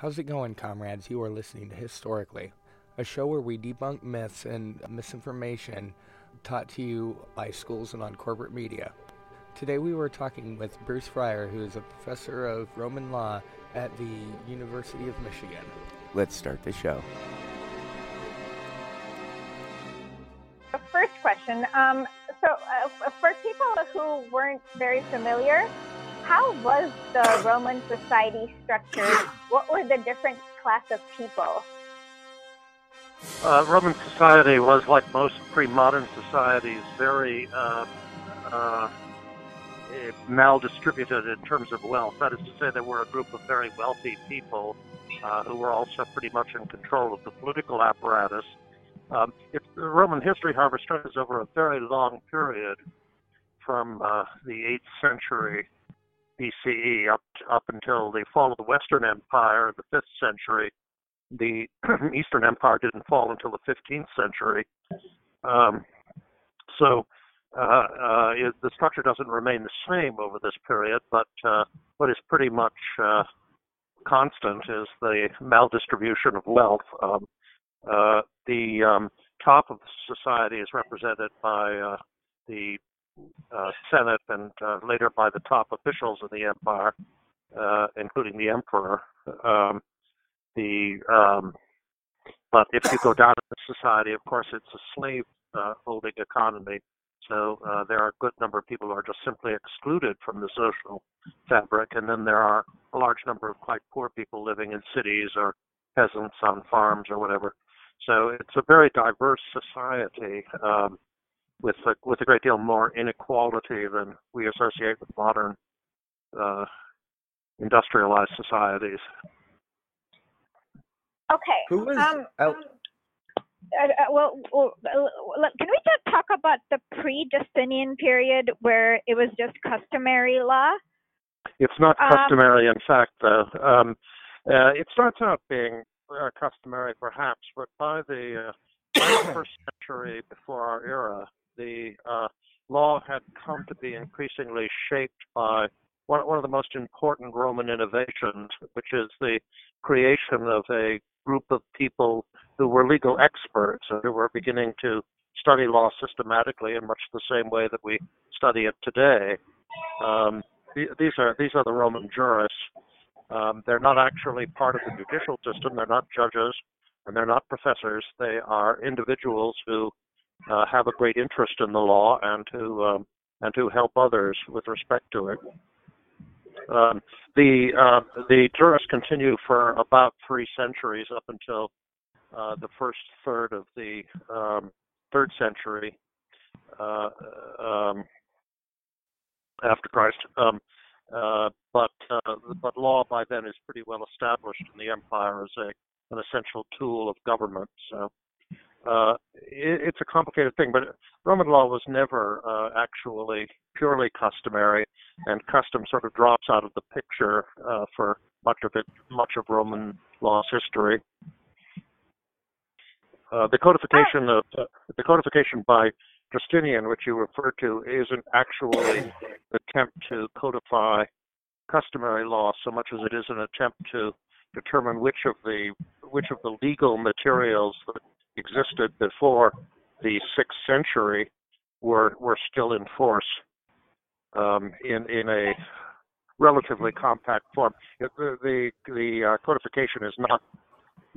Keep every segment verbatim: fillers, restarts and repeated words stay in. How's it going, comrades? You are listening to Historically, a show where we debunk myths and misinformation taught to you by schools and on corporate media. Today we were talking with Bruce Fryer, who is a professor of Roman law at the University of Michigan. Let's start the show. The first question, um, so uh, for people who weren't very familiar, how was the Roman society structured? What were the different class of people? Uh, Roman society was, like most pre-modern societies, very uh, uh, mal-distributed in terms of wealth. That is to say, there were a group of very wealthy people uh, who were also pretty much in control of the political apparatus. Um, it, Roman history, however, stretches over a very long period from uh, the eighth century B C E up up until the fall of the Western Empire in the fifth century. The Eastern Empire didn't fall until the fifteenth century. Um, so uh, uh, it, the structure doesn't remain the same over this period, but uh, what is pretty much uh, constant is the maldistribution of wealth. Um, uh, the um, top of society is represented by uh, the Uh, Senate and uh, later by the top officials of the empire, uh, including the emperor. Um, the um, but if you go down to the society, of course, it's a slave-holding uh, economy. So uh, there are a good number of people who are just simply excluded from the social fabric, and then there are a large number of quite poor people living in cities or peasants on farms or whatever. So it's a very diverse society. Um, With a, with a great deal more inequality than we associate with modern uh, industrialized societies. Okay. Who was? Um, um, uh, well, well, can we just talk about the pre-Justinian period where it was just customary law? It's not customary, um, in fact, though. Um, uh, it starts out being uh, customary, perhaps, but by the uh, first century before our era, the uh, law had come to be increasingly shaped by one, one of the most important Roman innovations, which is the creation of a group of people who were legal experts and who were beginning to study law systematically in much the same way that we study it today. Um, th- these are these are the Roman jurists. Um, they're not actually part of the judicial system. They're not judges, and they're not professors. They are individuals who Uh, have a great interest in the law and to um, and to help others with respect to it. Um, the uh, the jurists continue for about three centuries up until uh, the first third of the um, third century uh, um, after Christ. Um, uh, but uh, but law by then is pretty well established in the empire as a an essential tool of government. So. Uh, it, it's a complicated thing, but Roman law was never uh, actually purely customary, and custom sort of drops out of the picture uh, for much of it, much of Roman law's history. Uh, the codification of uh, the codification by Justinian, which you refer to, isn't actually an attempt to codify customary law so much as it is an attempt to determine which of the which of the legal materials that existed before the sixth century were were still in force um, in in a relatively compact form. It, the the, the uh, codification is not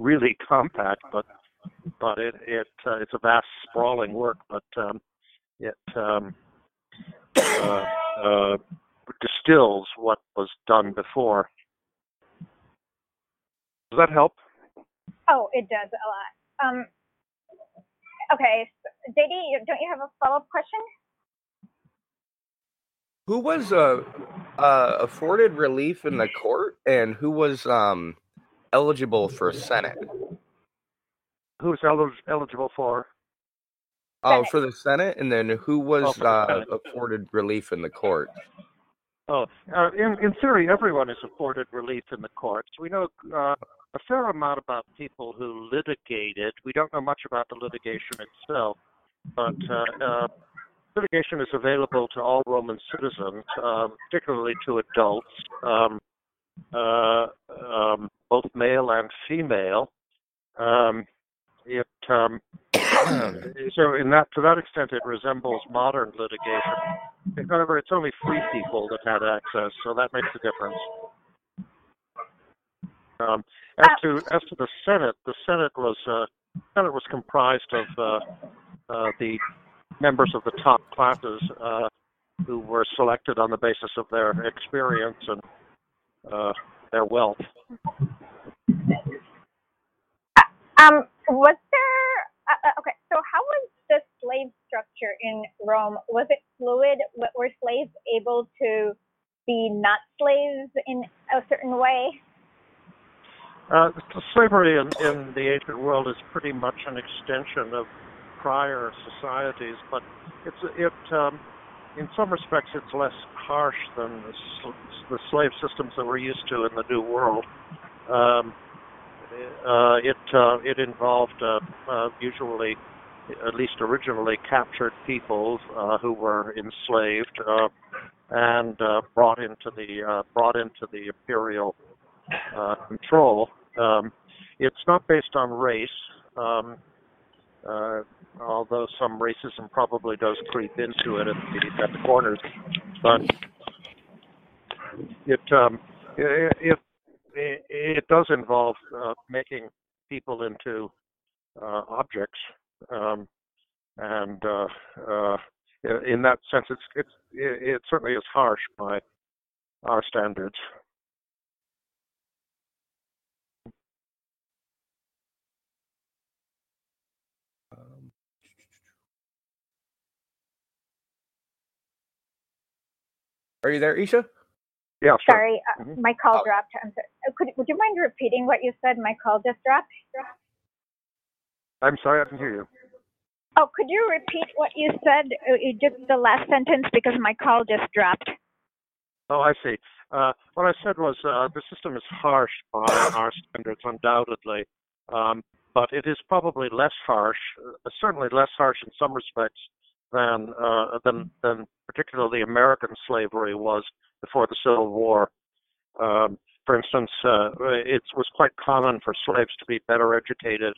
really compact, but but it it uh, it's a vast sprawling work, but um, it um, uh, uh, distills what was done before. Does that help? Oh, it does a lot. Um, Okay, J D, don't you have a follow-up question? Who was uh, uh, afforded relief in the court, and who was um, eligible for Senate? Who was el- eligible for? Oh, uh, for the Senate, and then who was oh, uh, afforded relief in the court? Oh, uh, in, in theory, everyone is afforded relief in the courts. We know uh, a fair amount about people who litigated. We don't know much about the litigation itself, but uh, uh, litigation is available to all Roman citizens, uh, particularly to adults. Um, uh, um, both male and female. Um, it um, so in that to that extent it resembles modern litigation. However, it's only free people that had access, so that makes a difference. Um, as to as to the Senate, the Senate was uh, Senate was comprised of uh, uh, the members of the top classes uh, who were selected on the basis of their experience and uh, their wealth. Um, was there, uh, okay, so how was the slave structure in Rome? Was it fluid? Were slaves able to be not slaves in a certain way? Uh, slavery in, in the ancient world is pretty much an extension of prior societies, but it's it um, in some respects it's less harsh than the, sl the slave systems that we're used to in the New World. Um, uh, it uh, it involved uh, uh, usually, at least originally, captured peoples uh, who were enslaved uh, and uh, brought into the uh, brought into the imperial uh, control. Um, it's not based on race, um, uh, although some racism probably does creep into it at the, at the corners. But it, um, it it it does involve uh, making people into uh, objects, um, and uh, uh, in that sense, it's it's it certainly is harsh by our standards. Are you there, Isha? Yeah. Sure. Sorry, uh, mm-hmm. my call oh. dropped. I'm sorry. Could, would you mind repeating what you said? My call just dropped. I'm sorry, I didn't hear you. Oh, could you repeat what you said? You just the last sentence because my call just dropped. Oh, I see. Uh, what I said was uh, the system is harsh by our standards, undoubtedly, um, but it is probably less harsh, uh, certainly less harsh in some respects than uh, than than. particularly American slavery was before the Civil War. Um, for instance, uh, it was quite common for slaves to be better educated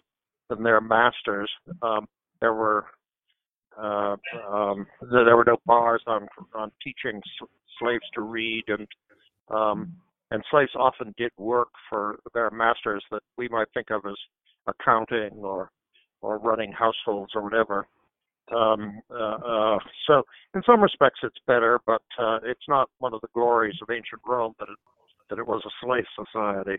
than their masters. Um, there were uh, um, there were no bars on on teaching slaves to read, and um, and slaves often did work for their masters that we might think of as accounting or or running households or whatever. Um, uh, uh, so in some respects it's better, but uh, it's not one of the glories of ancient Rome that it, that it was a slave society.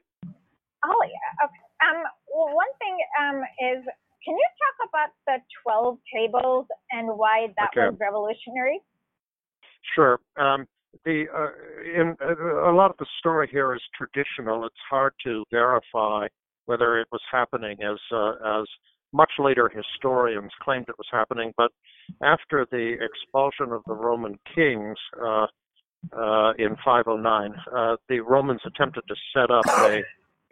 Oh, yeah. Okay. Um, well, one thing um, is, can you talk about the Twelve Tables and why that okay. was revolutionary? Sure. Um, the uh, in, uh, a lot of the story here is traditional. It's hard to verify whether it was happening as uh, as much later historians claimed it was happening, but after the expulsion of the Roman kings uh, uh, in five oh nine, uh, the Romans attempted to set up a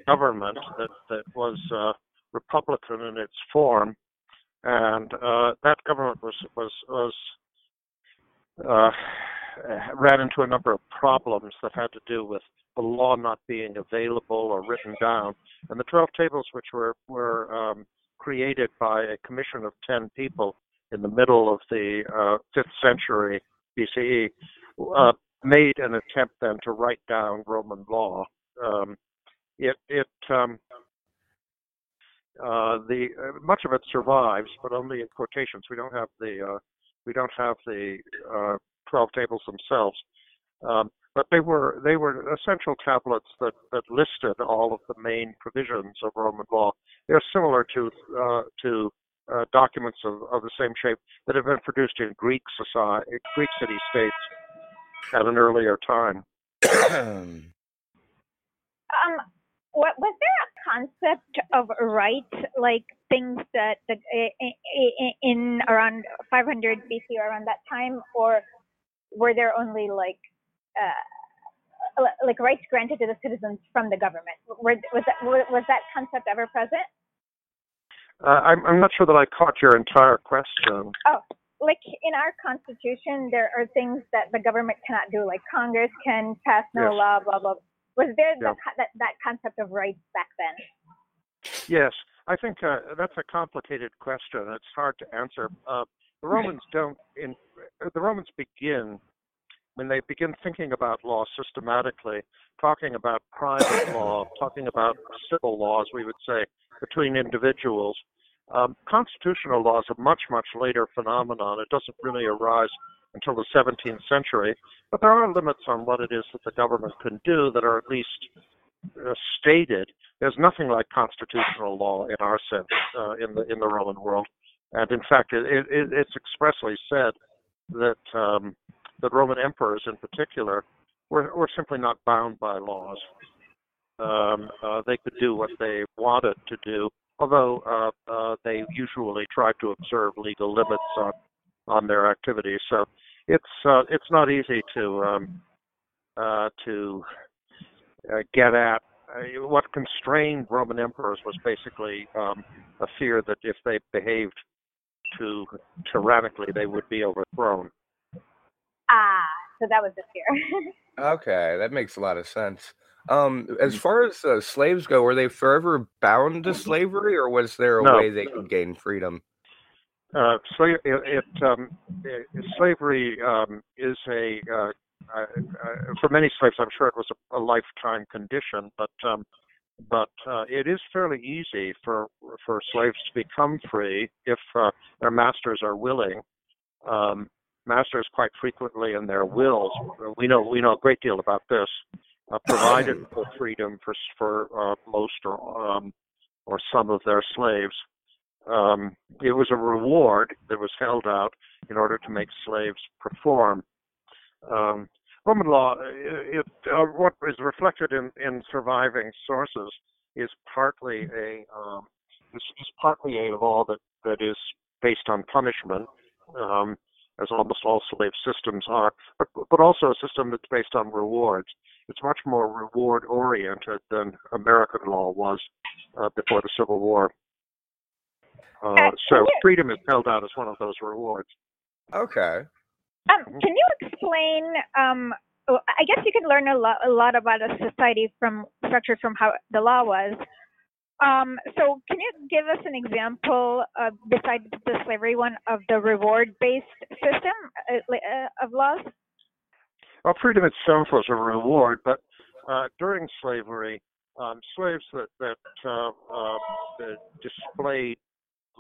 government that, that was uh, republican in its form, and uh, that government was, was, was uh, ran into a number of problems that had to do with the law not being available or written down. And the Twelve Tables, which were, were um, created by a commission of ten people in the middle of the uh, fifth century B C E, uh, made an attempt then to write down Roman law. Um, it, it um, uh, the uh, much of it survives, but only in quotations. We don't have the uh, we don't have the uh, Twelve Tables themselves, um, but they were they were essential tablets that that listed all of the main provisions of Roman law. They're similar to uh, to uh, documents of, of the same shape that have been produced in Greek society, Greek city states, at an earlier time. um, what, was there a concept of rights, like things that, that in around five hundred B C or around that time, or were there only like uh, like rights granted to the citizens from the government? Were, was that was that concept ever present? Uh, I'm, I'm not sure that I caught your entire question. Oh, like in our Constitution, there are things that the government cannot do, like Congress can pass no yes. law, blah, blah, Was there yeah. that, that that concept of rights back then? Yes, I think uh, that's a complicated question. It's hard to answer. Uh, the Romans don't. In, the Romans begin when they begin thinking about law systematically, talking about private law, talking about civil laws, we would say, between individuals. Um, constitutional law is a much, much later phenomenon. It doesn't really arise until the seventeenth century, but there are limits on what it is that the government can do that are at least uh, stated. There's nothing like constitutional law in our sense uh, in the in the Roman world, and in fact, it, it, it's expressly said that um, the Roman emperors, in particular, were, were simply not bound by laws. Um, uh, they could do what they wanted to do, although uh, uh, they usually tried to observe legal limits on on their activities. So it's uh, it's not easy to um, uh, to uh, get at. Uh, what constrained Roman emperors was basically um, a fear that if they behaved too tyrannically, they would be overthrown. Ah, so that was the fear. Okay, that makes a lot of sense. Um, as far as uh, slaves go, were they forever bound to slavery, or was there a no, way they no. could gain freedom? Uh, slave, it, it, um, it, slavery um, is a, uh, uh, for many slaves, I'm sure it was a, a lifetime condition, but um, but uh, it is fairly easy for, for slaves to become free if uh, their masters are willing. Um, masters quite frequently in their wills, we know we know a great deal about this, uh, provided for freedom for, for uh, most or, um, or some of their slaves. Um, it was a reward that was held out in order to make slaves perform. Um, Roman law, it, uh, what is reflected in, in surviving sources is partly a um, is, is partly a law that, that is based on punishment, um, as almost all slave systems are, but, but also a system that's based on rewards. It's much more reward-oriented than American law was uh, before the Civil War. Uh, so freedom is held out as one of those rewards. Okay. Um, can you explain, um, I guess you can learn a lot, a lot about a society from structure from how the law was. Um, so can you give us an example, uh, besides the slavery one, of the reward-based system uh, of laws? Well, freedom itself was a reward, but uh, during slavery, um, slaves that, that, uh, uh, that displayed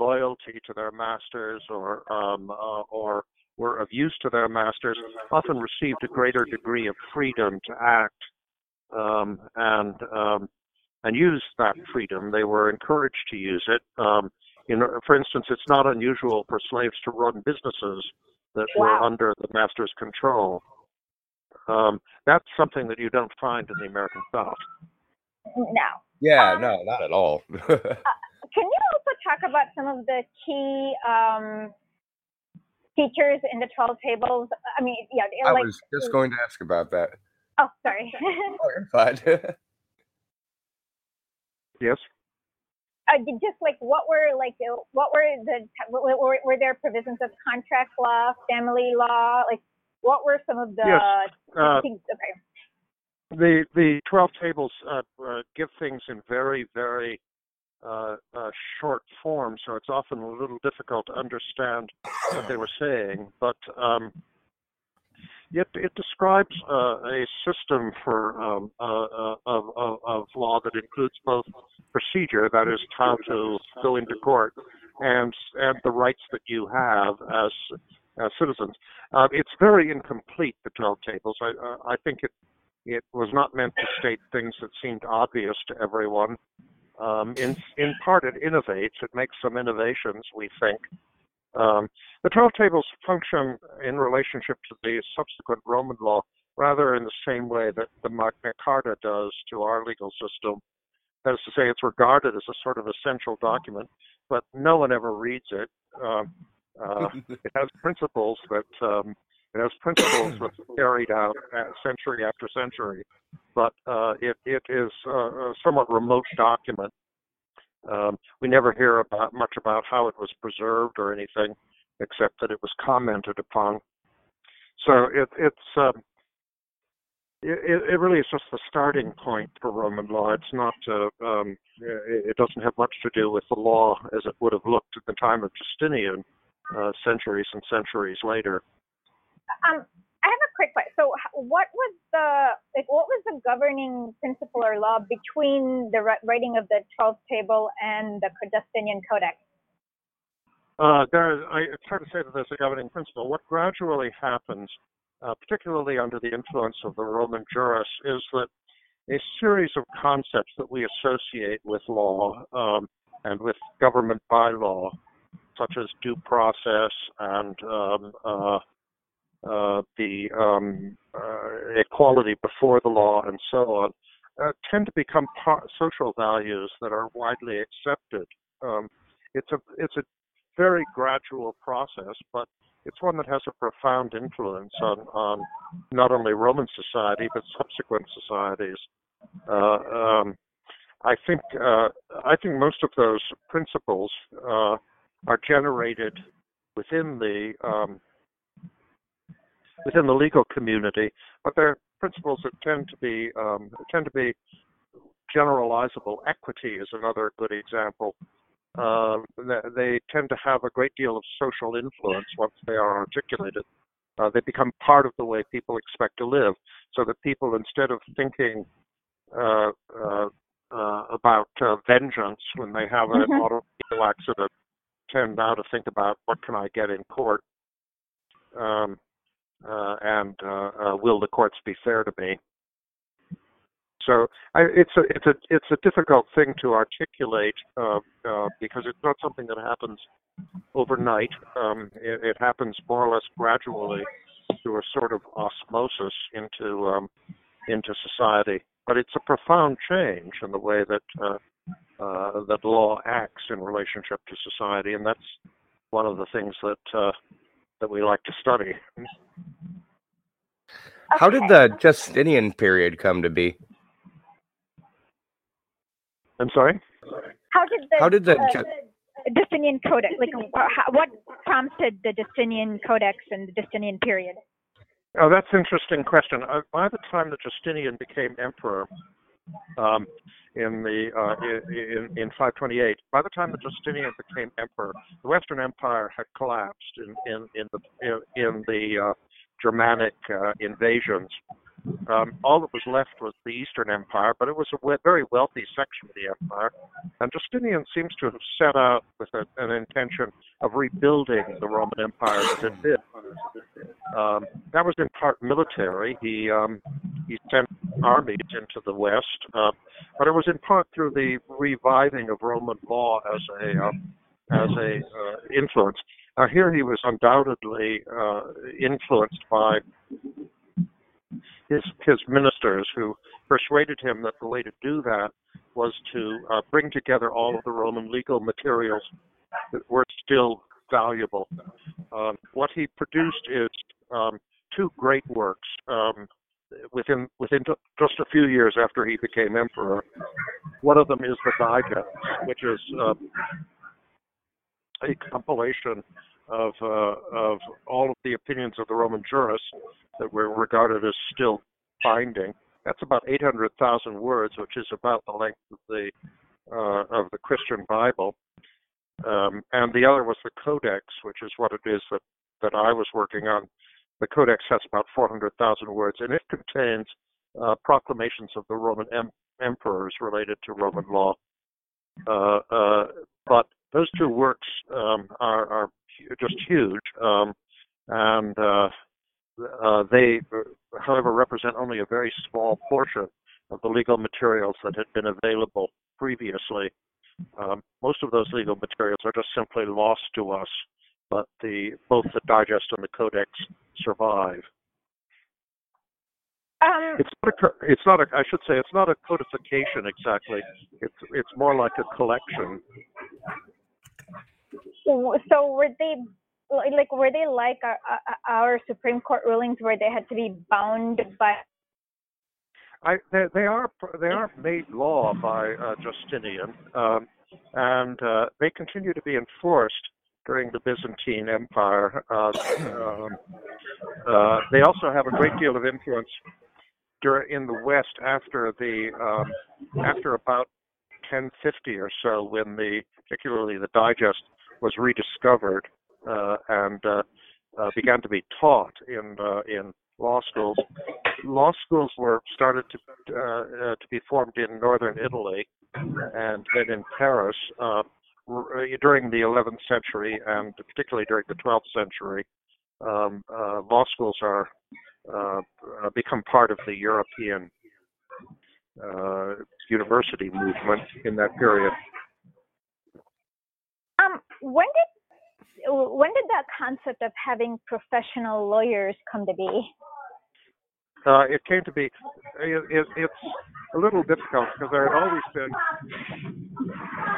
loyalty to their masters, or um, uh, or were of use to their masters, often received a greater degree of freedom to act um, and um, and use that freedom. They were encouraged to use it. Um, you know, for instance, it's not unusual for slaves to run businesses that wow. were under the master's control. Um, that's something that you don't find in the American South. No. Yeah, um, no, not at all. uh, Can you also talk about some of the key um, features in the Twelve Tables? I mean, yeah. I like, was just going to ask about that. Oh, sorry. Oh, you're fine. Yes. Uh, just like what were like what were the were, were there provisions of contract law, family law? Like what were some of the yes. uh, things? Okay. The the Twelve Tables uh, uh, give things in very very. Uh, uh, short form, so it's often a little difficult to understand what they were saying, but um, it, it describes uh, a system for um, uh, uh, of, of, of law that includes both procedure, that is how to go into court, and and the rights that you have as as citizens. Uh, it's very incomplete, the Twelve Tables. I, uh, I think it it was not meant to state things that seemed obvious to everyone. Um, in, in part, it innovates. It makes some innovations, we think. Um, the Twelve Tables function in relationship to the subsequent Roman law rather in the same way that the Magna Carta does to our legal system. That is to say, it's regarded as a sort of essential document, but no one ever reads it. Um, uh, it has principles that um, it has principles that are carried out century after century. But uh, it, it is uh, a somewhat remote document. Um, we never hear about much about how it was preserved or anything, except that it was commented upon. So it, it's um, It, it really is just the starting point for Roman law. It's not, uh, um, it doesn't have much to do with the law as it would have looked at the time of Justinian, uh, centuries and centuries later. Um, I have a quick question. So, what was the like? What was the governing principle or law between the writing of the Twelfth Table and the Justinian Codex? Uh, there is, I, it's hard to say that there's a governing principle. What gradually happens, Uh, particularly under the influence of the Roman jurists, is that a series of concepts that we associate with law um, and with government by law, such as due process and um, uh, uh, the um, uh, equality before the law and so on, uh, tend to become social values that are widely accepted. Um, it's a it's a very gradual process, but it's one that has a profound influence on, on not only Roman society, but subsequent societies. Uh, um, I think uh, I think most of those principles uh, are generated within the um, within the legal community, but they're principles that tend to be um, tend to be generalizable. Equity is another good example. Uh, they tend to have a great deal of social influence once they are articulated. Uh, they become part of the way people expect to live, so that people, instead of thinking uh, uh, uh, about uh, vengeance when they have an mm-hmm. automobile accident, tend now to think about what can I get in court, um, uh, and uh, uh, will the courts be fair to me? So I, it's a it's a it's a difficult thing to articulate uh, uh, because it's not something that happens overnight. Um, it, it happens more or less gradually through a sort of osmosis into um, into society. But it's a profound change in the way that uh, uh, that law acts in relationship to society, and that's one of the things that uh, that we like to study. How did the Justinian period come to be? I'm sorry? How did the, how did the, uh, the Justinian Codex, like how, what prompted the Justinian Codex and the Justinian period? Oh, that's an interesting question. Uh, by the time that Justinian became emperor um, in the uh, in, in five twenty-eight, by the time that Justinian became emperor, the Western Empire had collapsed in in, in the in, in the uh, Germanic uh, invasions. Um, all that was left was the Eastern Empire, but it was a we- very wealthy section of the empire. And Justinian seems to have set out with a, an intention of rebuilding the Roman Empire as it did. Um, that was in part military. He um, he sent armies into the West, uh, but it was in part through the reviving of Roman law as a uh, as a uh, influence. Uh, here he was undoubtedly uh, influenced by his his ministers, who persuaded him that the way to do that was to uh, bring together all of the Roman legal materials that were still valuable. Um, what he produced is um, two great works um, within within just a few years after he became emperor. One of them is the Digest, which is uh, a compilation of uh, of all of the opinions of the Roman jurists that were regarded as still binding. That's about eight hundred thousand words, which is about the length of the uh, of the Christian Bible. Um, and the other was the Codex, which is what it is that, that I was working on. The Codex has about four hundred thousand words, and it contains uh, proclamations of the Roman em- emperors related to Roman law. Uh, uh, but those two works um, are, are just huge, um, and uh, uh, they, however, represent only a very small portion of the legal materials that had been available previously. Um, most of those legal materials are just simply lost to us, but the both the Digest and the Codex survive. Um, it's not a, it's not a, I should say, it's not a codification exactly. It's it's more like a collection. So were they like were they like our, our Supreme Court rulings where they had to be bound by? I they, they are they are made law by uh, Justinian, um, and uh, they continue to be enforced during the Byzantine Empire. Uh, um, uh, they also have a great deal of influence during, in the West after the um, after about ten fifty or so, when the particularly the Digest was rediscovered uh, and uh, uh, began to be taught in uh, in law schools. Law schools were started to uh, uh, to be formed in northern Italy and then in Paris uh, during the eleventh century and particularly during the twelfth century. Um, uh, law schools are uh, become part of the European uh, university movement in that period. Um, when did when did that concept of having professional lawyers come to be? Uh, it came to be. It, it, it's a little difficult because there had always been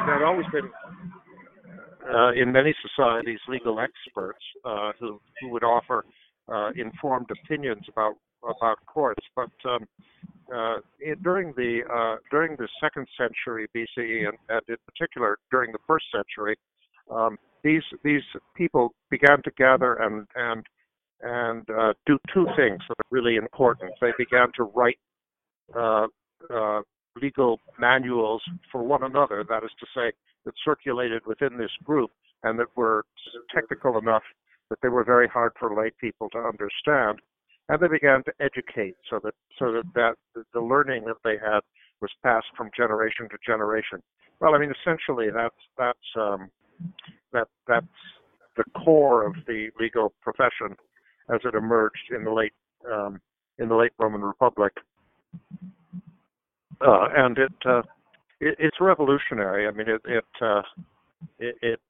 there had always been uh, in many societies legal experts uh, who who would offer uh, informed opinions about about courts. But um, uh, it, during the uh, during the second century B C E and, and in particular during the first century, um, these these people began to gather and and. and uh, do two things that are really important. They began to write uh, uh, legal manuals for one another, that is to say, that circulated within this group and that were technical enough that they were very hard for lay people to understand. And they began to educate so that so that, that the learning that they had was passed from generation to generation. Well, I mean, essentially that's, that's, um, that, that's the core of the legal profession as it emerged in the late um, in the late Roman Republic, uh, and it, uh, it it's revolutionary. I mean, it it uh, it, it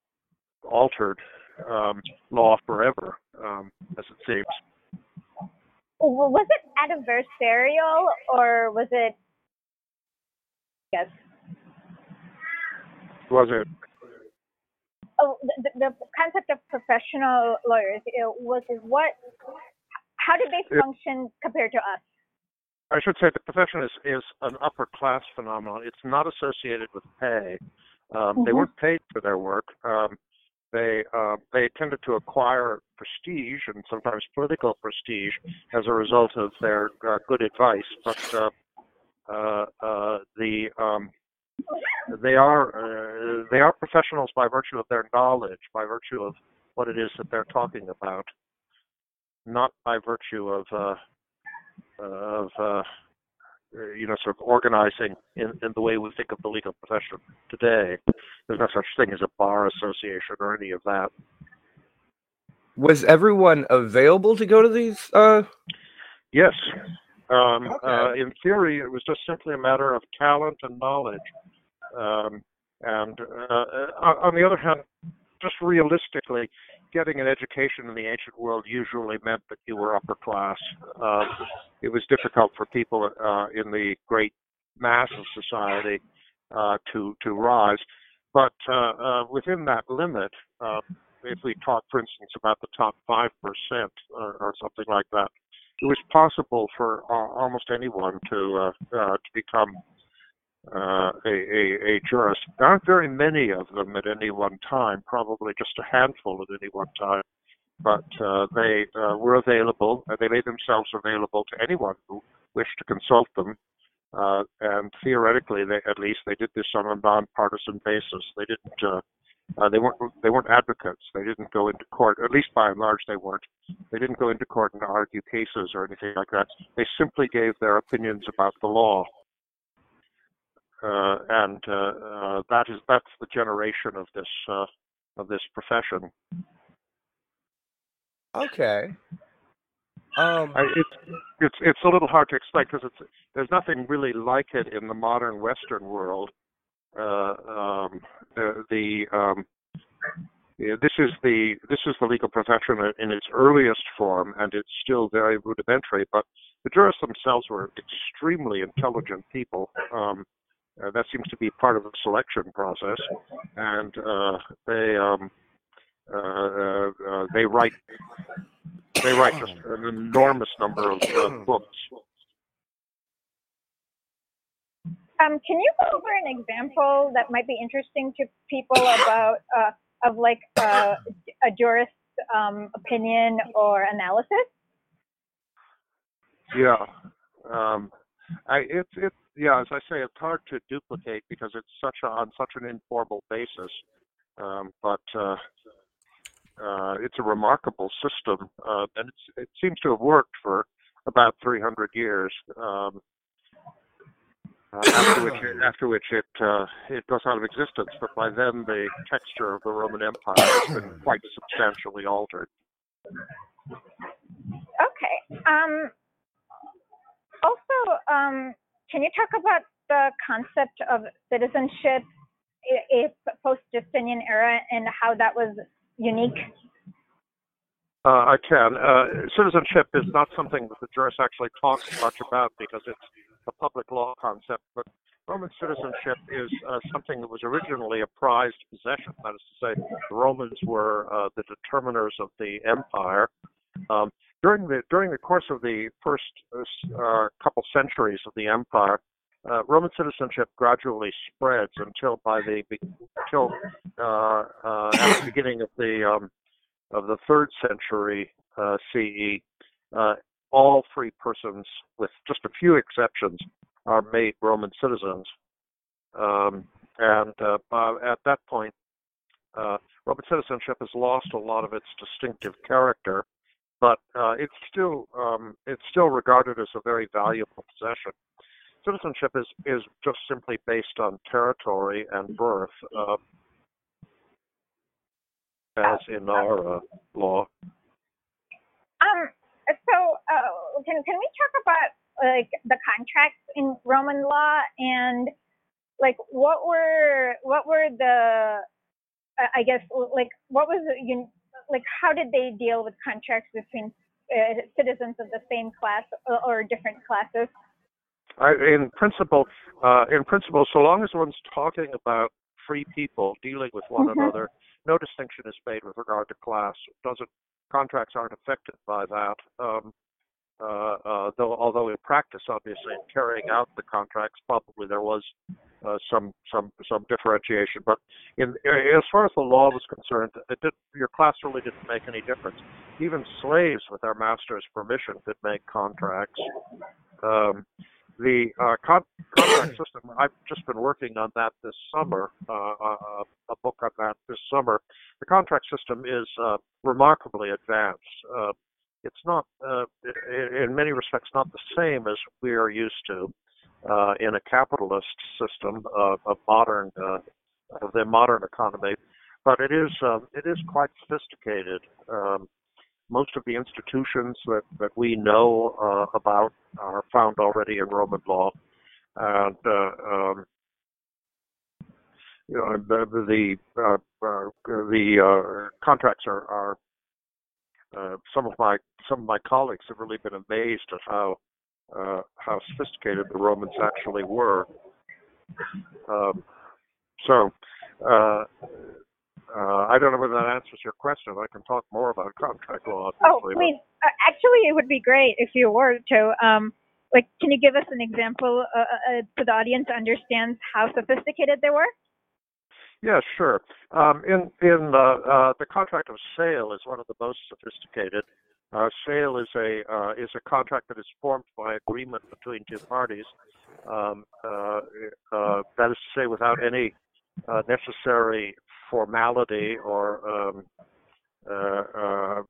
altered um, law forever, um, as it seems. Well, was it adversarial, or was it? Yes. Was it? Oh, the, the concept of professional lawyers, it was what, how did they function it, compared to us? I should say the profession is, is an upper class phenomenon. It's not associated with pay. Um, mm-hmm. They weren't paid for their work. Um, they, uh, they tended to acquire prestige and sometimes political prestige as a result of their uh, good advice. But uh, uh, uh, the... Um, They are uh, they are professionals by virtue of their knowledge, by virtue of what it is that they're talking about, not by virtue of uh, of uh, you know sort of organizing in, in the way we think of the legal profession today. There's no such thing as a bar association or any of that. Was everyone available to go to these? Uh... Yes. Um, okay. uh, in theory, it was just simply a matter of talent and knowledge. Um, and uh, on the other hand, just realistically, getting an education in the ancient world usually meant that you were upper class. Um, it was difficult for people uh, in the great mass of society uh, to to rise. But uh, uh, within that limit, uh, if we talk, for instance, about the top five percent or, or something like that, it was possible for uh, almost anyone to uh, uh, to become uh, a, a, a jurist. There aren't very many of them at any one time, probably just a handful at any one time, but uh, they uh, were available, and they made themselves available to anyone who wished to consult them, uh, and theoretically, they, at least, they did this on a nonpartisan basis. They didn't... Uh, Uh, they weren't. They weren't advocates. They didn't go into court. At least by and large, they weren't. They didn't go into court and argue cases or anything like that. They simply gave their opinions about the law, uh, and uh, uh, that is that's the generation of this uh, of this profession. Okay. Um, I, it, it's it's a little hard to explain because it's there's nothing really like it in the modern Western world. Uh, um, the, the um, yeah, this is the this is the legal profession in its earliest form, and it's still very rudimentary. But the jurists themselves were extremely intelligent people. Um, uh, that seems to be part of the selection process, and uh, they um, uh, uh, uh, they write they write just an enormous number of uh, books. Um, can you go over an example that might be interesting to people about uh, of like uh, a jurist's um, opinion or analysis? Yeah. Um, I, it's it's yeah, as I say, it's hard to duplicate because it's such a, on such an informal basis. Um, but uh, uh, it's a remarkable system, uh, and it's, it seems to have worked for about three hundred years. Um, Uh, after which, it, after which it, uh, it goes out of existence, but by then the texture of the Roman Empire has been quite substantially altered. Okay. Um, also, um, can you talk about the concept of citizenship in the post-Justinian era and how that was unique? Uh, I can. Uh, citizenship is not something that the jurists actually talk much about because it's a public law concept, but Roman citizenship is uh, something that was originally a prized possession. That is to say, the Romans were uh, the determiners of the empire. Um, during the during the course of the first uh, couple centuries of the empire, uh, Roman citizenship gradually spreads until by the until uh, uh, at the beginning of the um, of the third century uh, C E. Uh, All free persons, with just a few exceptions, are made Roman citizens. Um, and uh, uh, at that point, uh, Roman citizenship has lost a lot of its distinctive character, but uh, it's still um, it's still regarded as a very valuable possession. Citizenship is is just simply based on territory and birth, uh, as in our uh, law. Um. So uh, can can we talk about like the contracts in Roman law and like what were what were the uh, I guess like what was you like how did they deal with contracts between uh, citizens of the same class or, or different classes? I, in principle, uh, in principle, so long as one's talking about free people dealing with one mm-hmm. another, no distinction is made with regard to class. It doesn't. Contracts aren't affected by that, um, uh, uh, though. Although in practice, obviously, in carrying out the contracts, probably there was uh, some some some differentiation. But in, as far as the law was concerned, it did, your class really didn't make any difference. Even slaves, with their master's permission, could make contracts. Um, the uh, con contract system. I've just been working on that this summer. Uh, a, a book on that this summer. The contract system is uh, remarkably advanced. Uh, it's not, uh, in many respects, not the same as we are used to uh, in a capitalist system of, of modern, uh, of the modern economy. But it is, uh, it is quite sophisticated. Um, most of the institutions that that we know uh, about are found already in Roman law, and uh, um, you know, the the, uh, uh, the uh, contracts are, are uh, some of my some of my colleagues have really been amazed at how uh, how sophisticated the Romans actually were. Um, so uh, uh, I don't know whether that answers your question. I can talk more about contract law. Oh, please! Uh, actually, it would be great if you were to. Um... Like, can you give us an example uh, uh, so the audience understands how sophisticated they were? Yeah, sure. Um, in in uh, uh, the contract of sale is one of the most sophisticated. Uh, sale is a uh, is a contract that is formed by agreement between two parties. Um, uh, uh, that is to say, without any uh, necessary formality or um, uh, uh,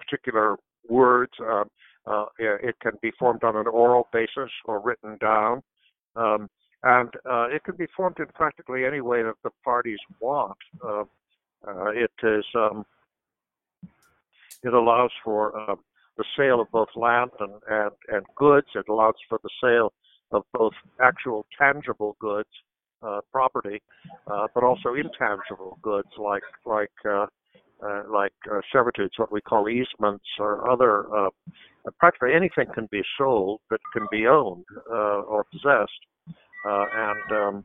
particular words. Uh, Uh, it can be formed on an oral basis or written down, um, and uh, it can be formed in practically any way that the parties want. Uh, uh, it is um, it allows for uh, the sale of both land and, and and goods. It allows for the sale of both actual tangible goods, uh, property, uh, but also intangible goods like like. Uh, Uh, like uh, servitudes, what we call easements, or other, uh, practically anything can be sold that can be owned uh, or possessed, uh, and um,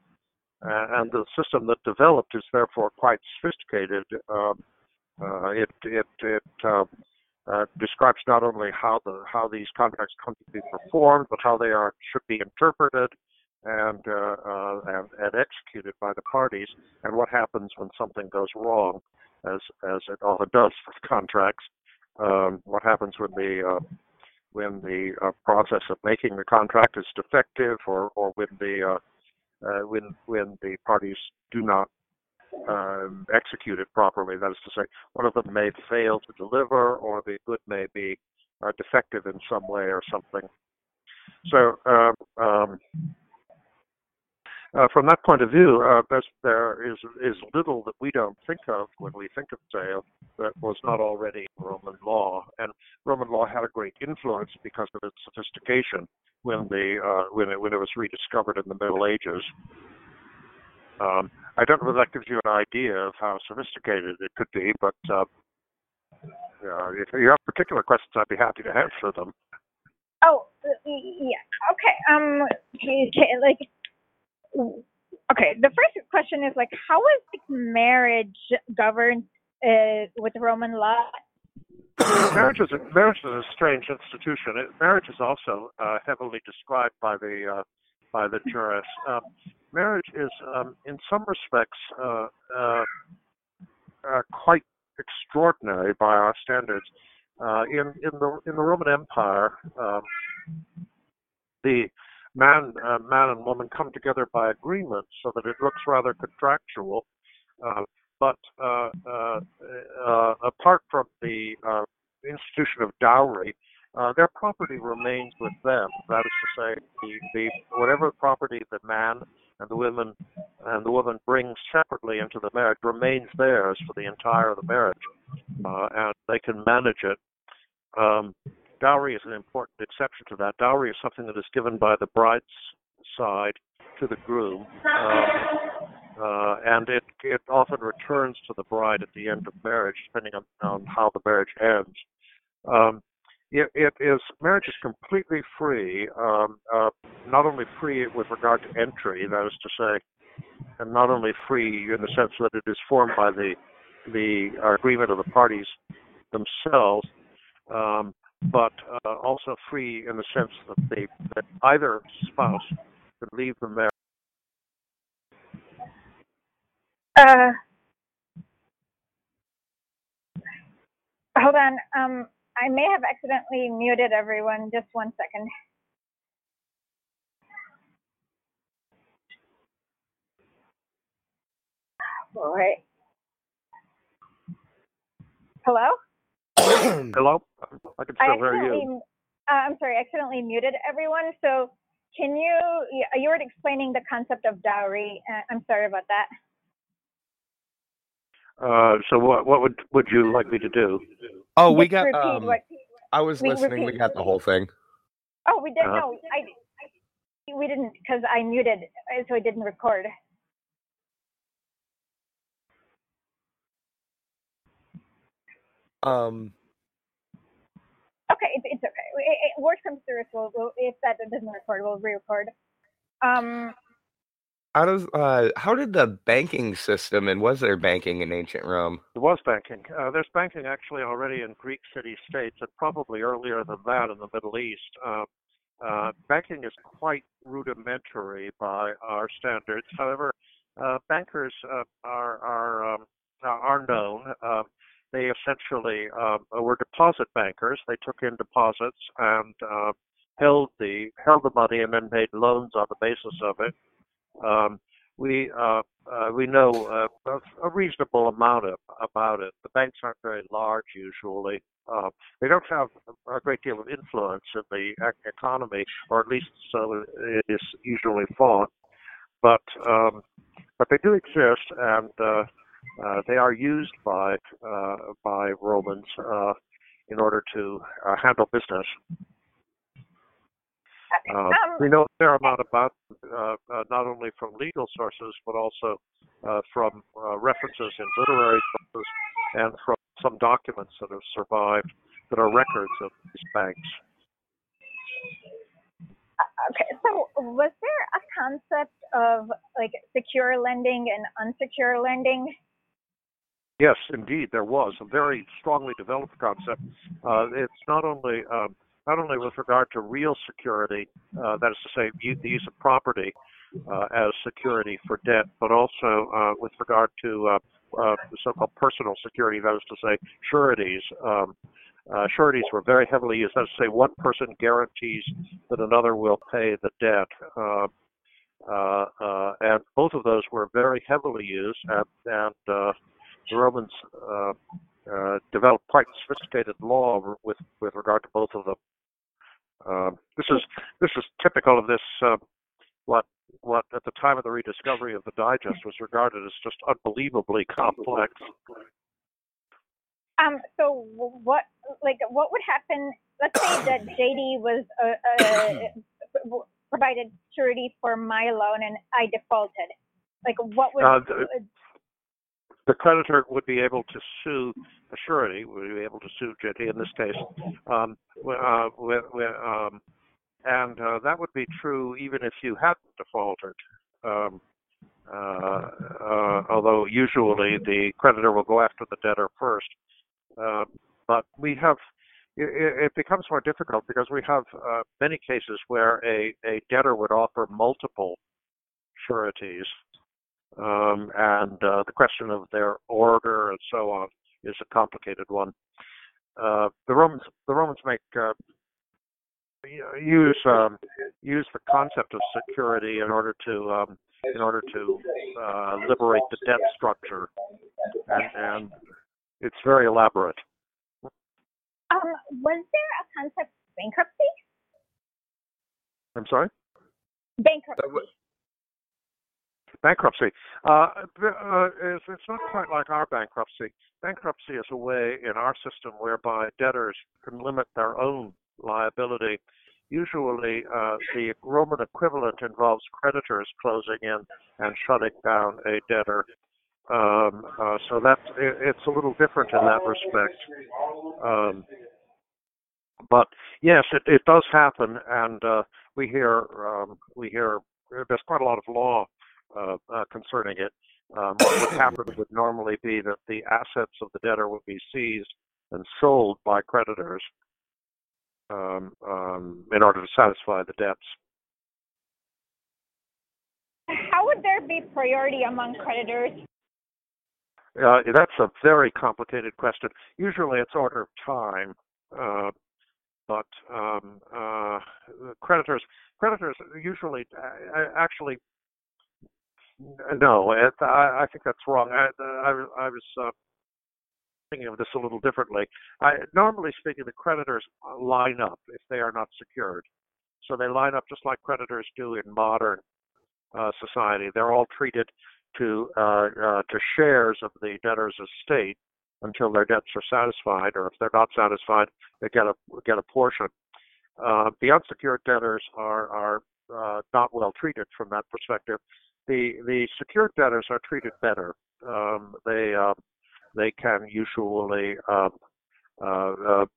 and the system that developed is therefore quite sophisticated. Um, uh, it it it um, uh, describes not only how the how these contracts come to be performed, but how they are should be interpreted and uh, uh, and, and executed by the parties, and what happens when something goes wrong. As, as it often does with contracts, um, what happens when the uh, when the uh, process of making the contract is defective, or, or when the uh, uh, when when the parties do not um, execute it properly. That is to say, one of them may fail to deliver, or the good may be uh, defective in some way or something. So uh, um, uh, from that point of view, uh, there's, there is is little that we don't think of when we think of sale that was not already in Roman law. And Roman law had a great influence because of its sophistication when the uh, when it when it was rediscovered in the Middle Ages. Um, I don't know if that gives you an idea of how sophisticated it could be, but uh, uh, if you have particular questions, I'd be happy to answer them. Oh, yeah. Okay. Um. Like. Okay. The first question is like, how was like, marriage governed uh, with Roman law? Marriage is a, marriage is a strange institution. It, marriage is also uh, heavily described by the uh, by the jurists. Um, marriage is, um, in some respects, uh, uh, uh, quite extraordinary by our standards. Uh, in in the in the Roman Empire, um, the man uh, man and woman come together by agreement, so that it looks rather contractual. Uh, but uh, uh, uh, apart from the uh, institution of dowry, uh, their property remains with them. That is to say, the, the whatever property the man and the woman and the woman brings separately into the marriage remains theirs for the entire of the marriage. Uh, and they can manage it. Um, dowry is an important exception to that. Dowry is something that is given by the bride's side to the groom, uh, uh, and it, it often returns to the bride at the end of marriage, depending on, on how the marriage ends. Um, it, it is marriage is completely free, um, uh, not only free with regard to entry, that is to say, and not only free in the sense that it is formed by the the agreement of the parties themselves, um, but uh, also free in the sense that, they, that either spouse could leave the marriage. Uh, hold on, um, I may have accidentally muted everyone. Just one second. All right. Hello? Hello? I can still I hear you. Uh, I'm sorry, I accidentally muted everyone. So can you, you were explaining the concept of dowry. Uh, I'm sorry about that. Uh, so what what would, would you like me to do? Oh, we got, um, what, I was we, listening. Repeat. We got the whole thing. Oh, we didn't. Uh, no, I, I, we didn't because I muted, so I didn't record. Um, okay, it's, it's okay. It, it, word comes through, so we'll, if that doesn't record, we'll re-record. Um, how does uh, how did the banking system, and was there banking in ancient Rome? There was banking. Uh, there's banking actually already in Greek city-states, and probably earlier than that in the Middle East. Uh, uh, banking is quite rudimentary by our standards. However, uh, bankers uh, are are um, are known. Uh, They essentially uh, were deposit bankers. They took in deposits and uh, held the held the money and then made loans on the basis of it. Um, we uh, uh, we know uh, a reasonable amount of, about it. The banks aren't very large usually. Uh, they don't have a great deal of influence in the economy, or at least so it is usually thought. But um, but they do exist, and. Uh, Uh, they are used by uh, by Romans uh, in order to uh, handle business. Uh, um, we know a fair amount about uh, uh, not only from legal sources, but also uh, from uh, references in literary sources and from some documents that have survived that are records of these banks. Okay, so was there a concept of like secure lending and unsecure lending? Yes, indeed, there was a very strongly developed concept. Uh, it's not only um, not only with regard to real security, uh, that is to say, the use of property uh, as security for debt, but also uh, with regard to uh, uh, so-called personal security, that is to say, sureties. Um, Uh, sureties were very heavily used. That is to say, one person guarantees that another will pay the debt. Uh, uh, uh, and both of those were very heavily used, and, and uh, the Romans uh, uh, developed quite sophisticated law with, with regard to both of them. Uh, this is this is typical of this uh, what what at the time of the rediscovery of the Digest was regarded as just unbelievably complex. Um. So what like what would happen? Let's say that J D was uh, uh, provided surety for my loan and I defaulted. Like what would uh, the, the creditor would be able to sue a surety, would be able to sue J D in this case, um, uh, with, with, um, and uh, that would be true even if you hadn't defaulted. Um, uh, uh, although usually the creditor will go after the debtor first, uh, but we have it, it becomes more difficult because we have uh, many cases where a, a debtor would offer multiple sureties. Um, and uh, the question of their order and so on is a complicated one. Uh, the Romans, the Romans make uh, use um, use the concept of security in order to um, in order to uh, liberate the debt structure, and, and it's very elaborate. Um, was there a concept of bankruptcy? I'm sorry? Bankruptcy. Bankruptcy. Uh, uh, it's, it's not quite like our bankruptcy. Bankruptcy is a way in our system whereby debtors can limit their own liability. Usually uh, the Roman equivalent involves creditors closing in and shutting down a debtor. Um, uh, so that's, it, it's a little different in that respect. Um, but yes, it, it does happen, and uh, we hear, um, we hear there's quite a lot of law Uh, uh, concerning it. Um, what would happen would normally be that the assets of the debtor would be seized and sold by creditors um, um, in order to satisfy the debts. How would there be priority among creditors? Uh, that's a very complicated question. Usually it's order of time, uh, but um, uh, creditors, creditors usually uh, actually No, it, I, I think that's wrong. I, I, I was uh, thinking of this a little differently. I, normally speaking, the creditors line up if they are not secured. So they line up just like creditors do in modern uh, society. They're all treated to uh, uh, to shares of the debtor's estate until their debts are satisfied, or if they're not satisfied, they get a get a portion. Uh, the unsecured debtors are are uh, not well treated from that perspective. The the secured debtors are treated better. Um, they um, they can usually um, uh, uh,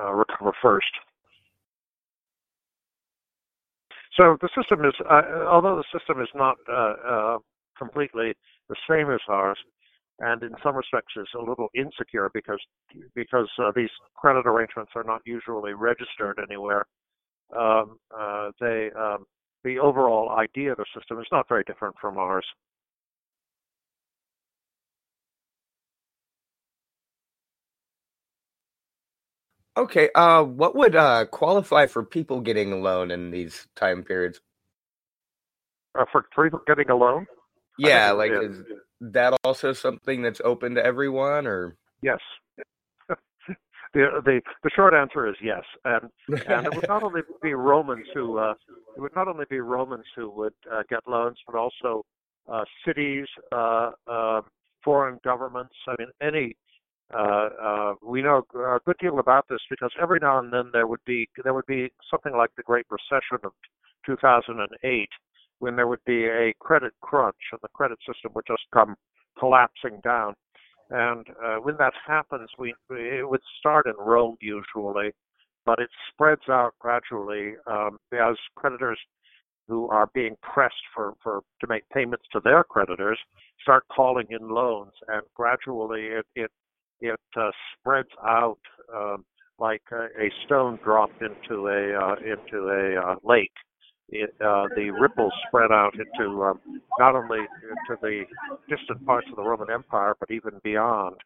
uh, recover first. So the system is, uh, although the system is not uh, uh, completely the same as ours, and in some respects is a little insecure because because uh, these credit arrangements are not usually registered anywhere. Um, uh, they um, The overall idea of the system is not very different from ours. Okay, uh, what would uh, qualify for people getting a loan in these time periods? Uh, for people getting a loan? Yeah, like is that also something that's open to everyone, or? Yes. The, the the short answer is yes, and and it would not only be Romans who uh, it would not only be Romans who would uh, get loans, but also uh, cities, uh, uh, foreign governments. I mean, any uh, uh, we know a good deal about this because every now and then there would be there would be something like the Great Recession of two thousand eight, when there would be a credit crunch and the credit system would just come collapsing down. And uh, when that happens, we, it would start in Rome usually, but it spreads out gradually um, as creditors who are being pressed for, for to make payments to their creditors start calling in loans, and gradually it it it uh, spreads out um, like a, a stone dropped into a uh, into a uh, lake. It, uh, the ripples spread out into um, not only into the distant parts of the Roman Empire, but even beyond.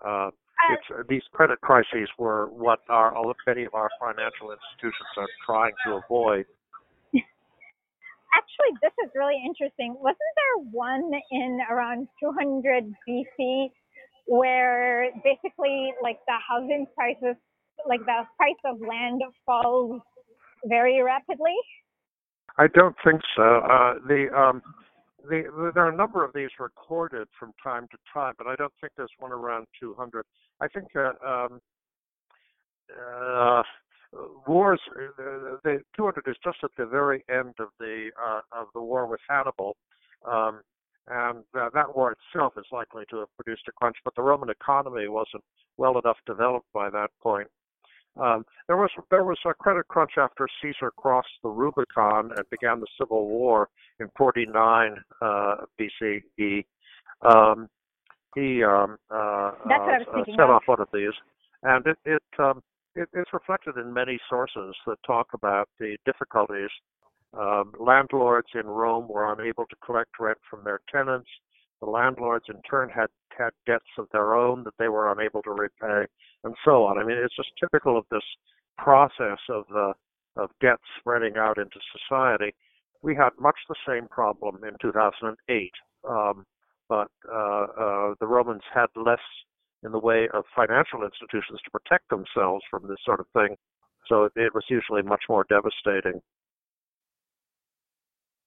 Uh, It's, uh, these credit crises were what our, many of our financial institutions are trying to avoid. Actually, this is really interesting. Wasn't there one in around two hundred B C where basically, like, the housing prices, like the price of land falls very rapidly? I don't think so. Uh, the, um, the, the there are a number of these recorded from time to time, but I don't think there's one around two hundred. I think that um, uh, wars, uh, the two hundred is just at the very end of the uh, of the war with Hannibal, um, and uh, that war itself is likely to have produced a crunch. But the Roman economy wasn't well enough developed by that point. Um, there was there was a credit crunch after Caesar crossed the Rubicon and began the Civil War in forty-nine uh, B C E. Um, he um, uh, That's what uh, I was thinking set of. off one of these, and it it, um, it it's reflected in many sources that talk about the difficulties. Um, landlords in Rome were unable to collect rent from their tenants. The landlords, in turn, had, had debts of their own that they were unable to repay, and so on. I mean, it's just typical of this process of uh, of debt spreading out into society. We had much the same problem in two thousand eight, um, but uh, uh, the Romans had less in the way of financial institutions to protect themselves from this sort of thing, so it, it was usually much more devastating.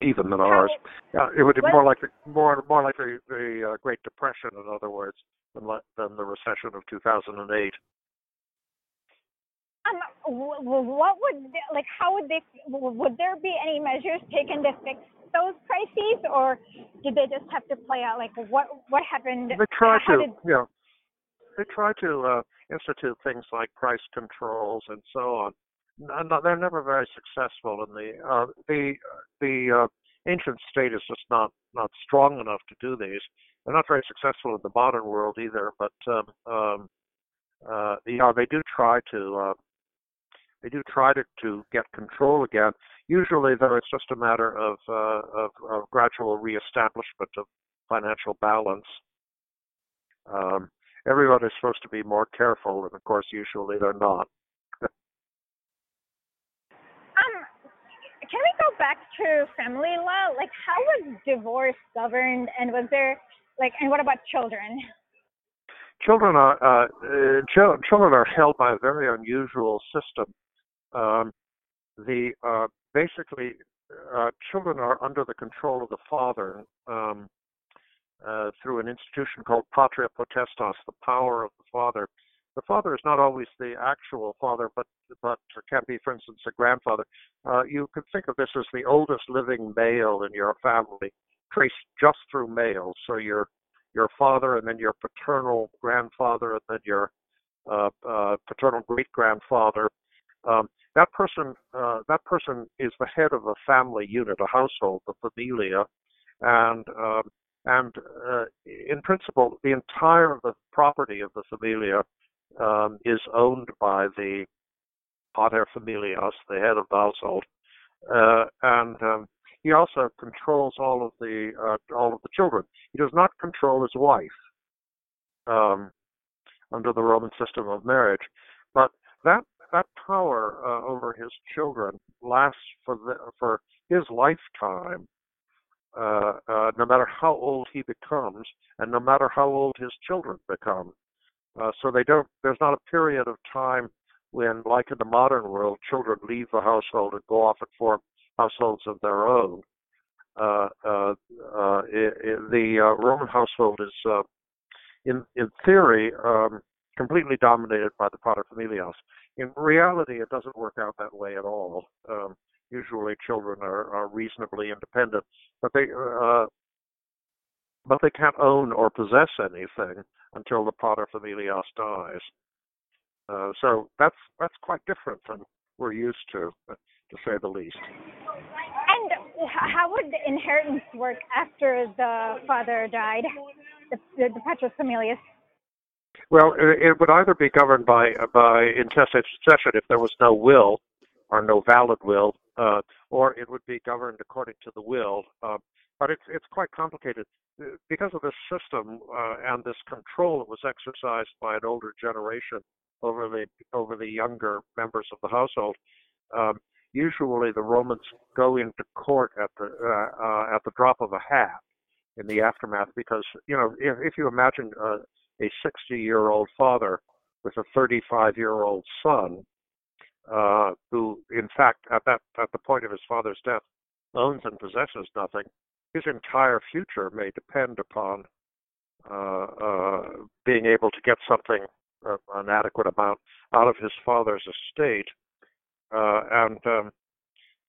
Even than ours, uh, it would be more like the, more more like the, the uh, Great Depression, in other words, than than the recession of two thousand eight. Um, what would like? How would they? Would there be any measures taken to fix those crises, or did they just have to play out? Like what what happened? They tried to, did... you know, they tried to uh, institute things like price controls and so on. No, they're never very successful, and the uh, the the uh, ancient state is just not not strong enough to do these. They're not very successful in the modern world either. But um, um, uh, you know, they do try to uh, they do try to, to get control again. Usually, though, it's just a matter of uh, of, of gradual reestablishment of financial balance. Um, everyone is supposed to be more careful, and of course, usually they're not. Can we go back to family law? Like, how was divorce governed, and was there, like, and what about children? Children are uh, uh, ch children are held by a very unusual system. Um, the uh, basically, uh, children are under the control of the father um, uh, through an institution called Patria Potestas, the power of the father. The father is not always the actual father, but but can be, for instance, a grandfather. Uh, you could think of this as the oldest living male in your family, traced just through males. So your your father, and then your paternal grandfather, and then your uh, uh, paternal great grandfather. Um, that person uh, that person is the head of a family unit, a household, the familia, and um, and uh, in principle, the entire of the property of the familia. Um, is owned by the pater familias, the head of the household, uh, and um, he also controls all of the uh, all of the children. He does not control his wife um, under the Roman system of marriage, but that that power uh, over his children lasts for the, for his lifetime, uh, uh, no matter how old he becomes, and no matter how old his children become. Uh, so they don't. There's not a period of time when, like in the modern world, children leave the household and go off and form households of their own. Uh, uh, uh, it, it, the uh, Roman household is, uh, in in theory, um, completely dominated by the pater familias. In reality, it doesn't work out that way at all. Um, usually, children are, are reasonably independent, but they uh, but they can't own or possess anything until the pater familias dies. Uh, so that's that's quite different than we're used to, to say the least. And how would the inheritance work after the father died, the, the, the pater familias? Well, it, it would either be governed by by intestate succession if there was no will, or no valid will, uh, or it would be governed according to the will. Uh, But it's, it's quite complicated. Because of this system uh, and this control that was exercised by an older generation over the over the younger members of the household, um, usually the Romans go into court at the uh, uh, at the drop of a hat in the aftermath, because you know if, if you imagine uh, a sixty-year-old father with a thirty-five-year-old son, uh, who in fact at that at the point of his father's death owns and possesses nothing. His entire future may depend upon uh, uh, being able to get something, uh, an adequate amount, out of his father's estate, uh, and um,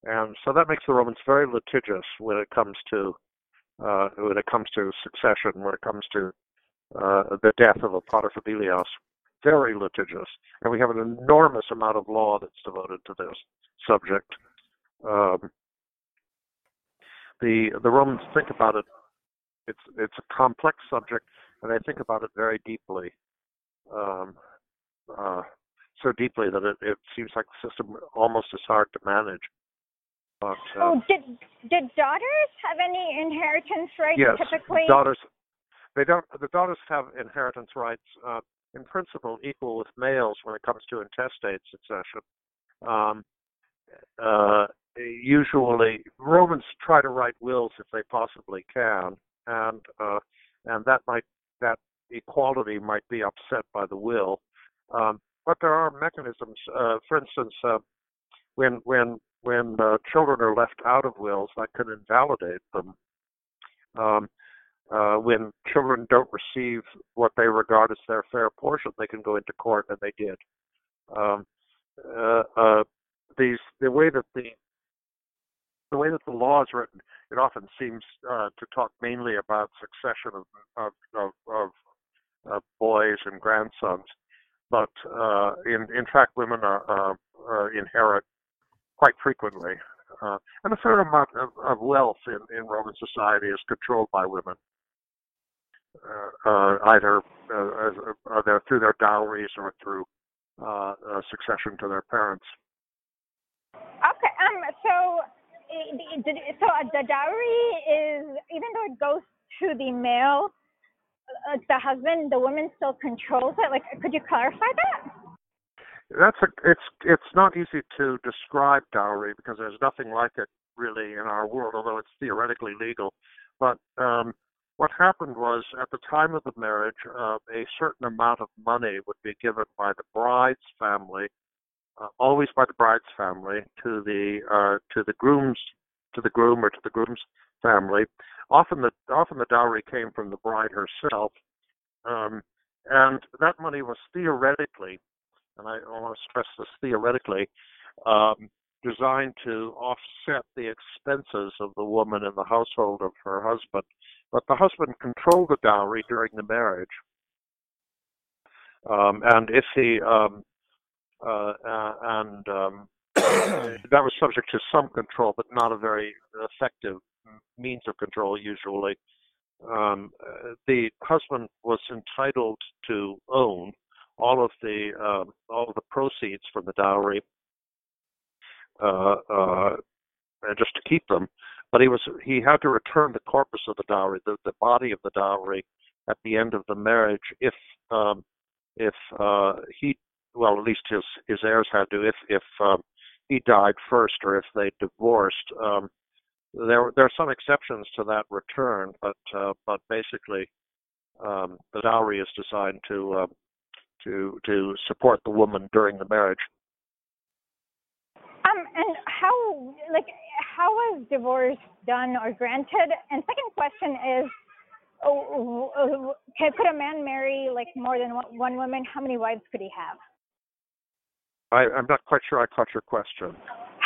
and so that makes the Romans very litigious when it comes to uh, when it comes to succession, when it comes to uh, the death of a pater familias. Very litigious, and we have an enormous amount of law that's devoted to this subject. Um, The, the Romans think about it, it's, it's a complex subject, and they think about it very deeply, um, uh, so deeply that it, it seems like the system almost is hard to manage. But, uh, oh, did, did daughters have any inheritance rights yes, typically? Yes, daughters, they don't, the daughters have inheritance rights, uh, in principle, equal with males when it comes to intestate succession. Um, uh, Usually, Romans try to write wills if they possibly can, and uh, and that might that equality might be upset by the will. Um, but there are mechanisms. Uh, for instance, uh, when when when uh, children are left out of wills, that can invalidate them. Um, uh, when children don't receive what they regard as their fair portion, they can go into court, and they did. Um, uh, uh, these the way that the The way that the law is written, it often seems uh, to talk mainly about succession of of, of, of uh, boys and grandsons, but uh, in in fact, women are, uh, are inherit quite frequently, uh, and a fair amount of, of wealth in, in Roman society is controlled by women, uh, uh, either uh, as, uh, through their dowries or through uh, uh, succession to their parents. Okay, um, so. So the dowry is, even though it goes to the male, the husband, the woman still controls it. Like, could you clarify that? That's a, it's it's not easy to describe dowry because there's nothing like it really in our world, although it's theoretically legal. But um, what happened was at the time of the marriage, uh, a certain amount of money would be given by the bride's family. Uh, always by the bride's family to the uh, to the groom's to the groom or to the groom's family. Often the often the dowry came from the bride herself, um, and that money was theoretically, and I want to stress this theoretically, um, designed to offset the expenses of the woman in the household of her husband. But the husband controlled the dowry during the marriage, um, and if he um, Uh, uh, and um, that was subject to some control, but not a very effective means of control usually. Um, the husband was entitled to own all of the um, all of the proceeds from the dowry, uh, uh, just to keep them. But he was he had to return the corpus of the dowry, the, the body of the dowry, at the end of the marriage if um, if uh, he. Well, at least his, his heirs had to. If if um, he died first, or if they divorced, um, there there are some exceptions to that return. But uh, but basically, um, the dowry is designed to uh, to to support the woman during the marriage. Um, and how like how was divorce done or granted? And second question is. Oh, oh, oh, could a man marry like more than one woman? How many wives could he have? I, I'm not quite sure I caught your question.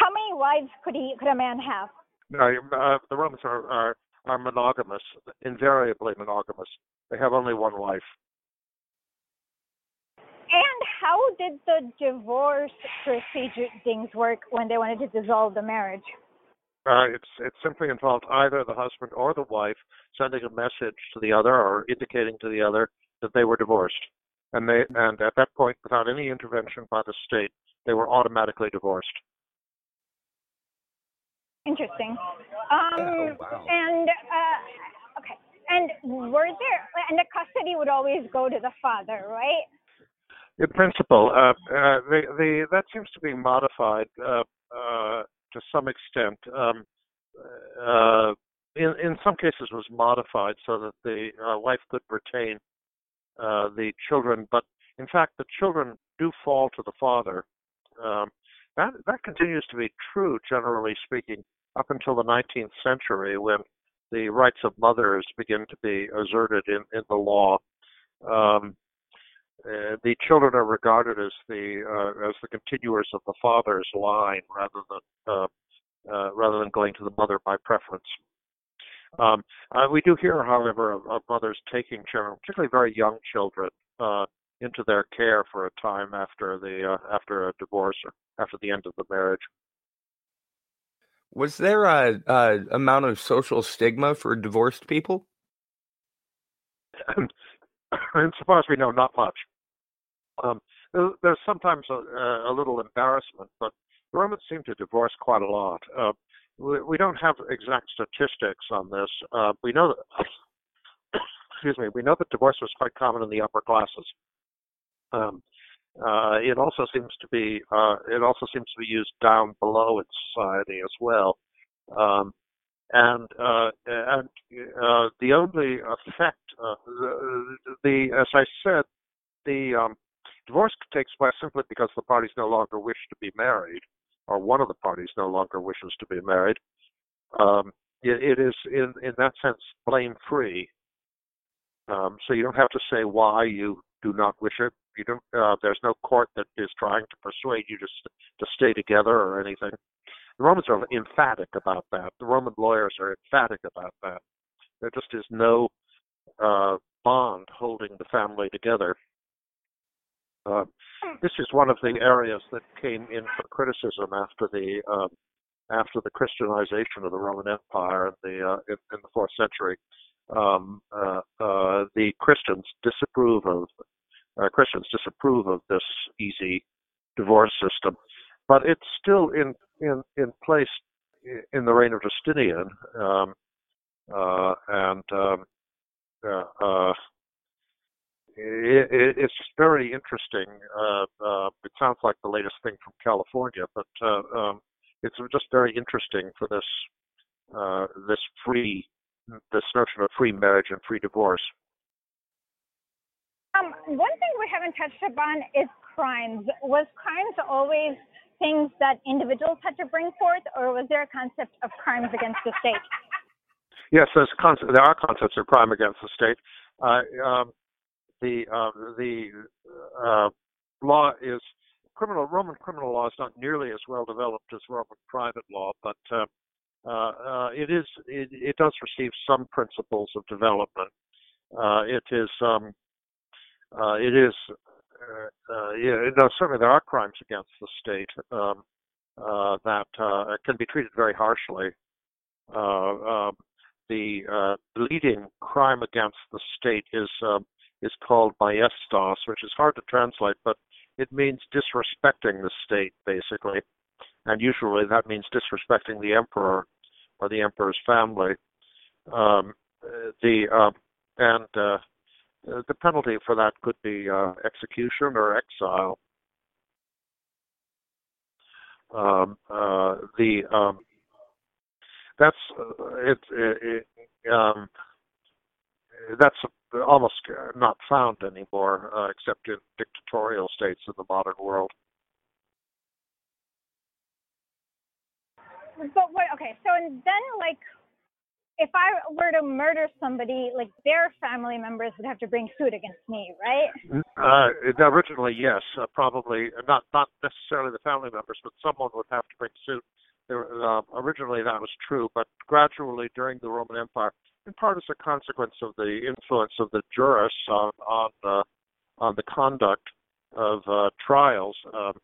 How many wives could he could a man have? No, uh, the Romans are, are are monogamous, invariably monogamous. They have only one wife. And how did the divorce proceedings work when they wanted to dissolve the marriage? Uh, it's it simply involved either the husband or the wife sending a message to the other or indicating to the other that they were divorced, and they and at that point, without any intervention by the state, they were automatically divorced. Interesting. Um, oh, wow. And uh, okay. And were there? And the custody would always go to the father, right? In principle, uh, uh, the, the that seems to be modified uh, uh, to some extent. Um, uh, in in some cases, was modified so that the uh, wife could retain uh, the children, but in fact, the children do fall to the father. Um, that that continues to be true, generally speaking, up until the nineteenth century, when the rights of mothers begin to be asserted in in the law. Um, Uh, the children are regarded as the uh, as the continuers of the father's line, rather than uh, uh, rather than going to the mother by preference. Um, uh, we do hear, however, of, of mothers taking children, particularly very young children, uh, into their care for a time after the uh, after a divorce or after the end of the marriage. Was there a, a amount of social stigma for divorced people? Insofar as we know, not much. Um, there's sometimes a, a little embarrassment, but the Romans seem to divorce quite a lot. Uh, we, we don't have exact statistics on this. Uh, we know that, excuse me, we know that divorce was quite common in the upper classes. Um, uh, it also seems to be uh, it also seems to be used down below in society as well. Um, And, uh, and uh, the only effect, uh, the, the as I said, the um, divorce takes place simply because the parties no longer wish to be married, or one of the parties no longer wishes to be married. Um, it, it is, in, in that sense, blame-free. Um, so you don't have to say why you do not wish it. You don't. Uh, there's no court that is trying to persuade you to to stay together or anything. The Romans are emphatic about that. The Roman lawyers are emphatic about that. There just is no uh, bond holding the family together. Uh, this is one of the areas that came in for criticism after the um, after the Christianization of the Roman Empire in the uh, in, in the fourth century. Um, uh, uh, the Christians disapprove of uh, Christians disapprove of this easy divorce system. But it's still in, in, in place in the reign of Justinian, um, uh, and um, uh, uh, it, it's very interesting. Uh, uh, it sounds like the latest thing from California, but uh, um, it's just very interesting for this uh, this free this notion of free marriage and free divorce. Um, one thing we haven't touched upon is crimes. Was crimes always things that individuals had to bring forth, or was there a concept of crimes against the state? Yes, there's concept, there are concepts of crime against the state. Uh, um, the uh, the uh, law is criminal. Roman criminal law is not nearly as well developed as Roman private law, but uh, uh, uh, it is it, it does receive some principles of development. Uh, it is um, uh, it is. Uh, uh, yeah, no, certainly there are crimes against the state um, uh, that uh, can be treated very harshly. Uh, uh, the uh, leading crime against the state is uh, is called maestos, which is hard to translate, but it means disrespecting the state, basically. And usually that means disrespecting the emperor or the emperor's family. Um, the uh, and uh, The penalty for that could be uh, execution or exile. Um, uh, the um, that's uh, it, it, it, um, that's almost not found anymore, uh, except in dictatorial states of the modern world. But what? Okay, so and then like. If I were to murder somebody, like their family members would have to bring suit against me, right? Uh, originally, yes, uh, probably not. Not necessarily the family members, but someone would have to bring suit. There, uh, originally, that was true, but gradually, during the Roman Empire, in part as a consequence of the influence of the jurists on on, uh, on the conduct of uh, trials, um,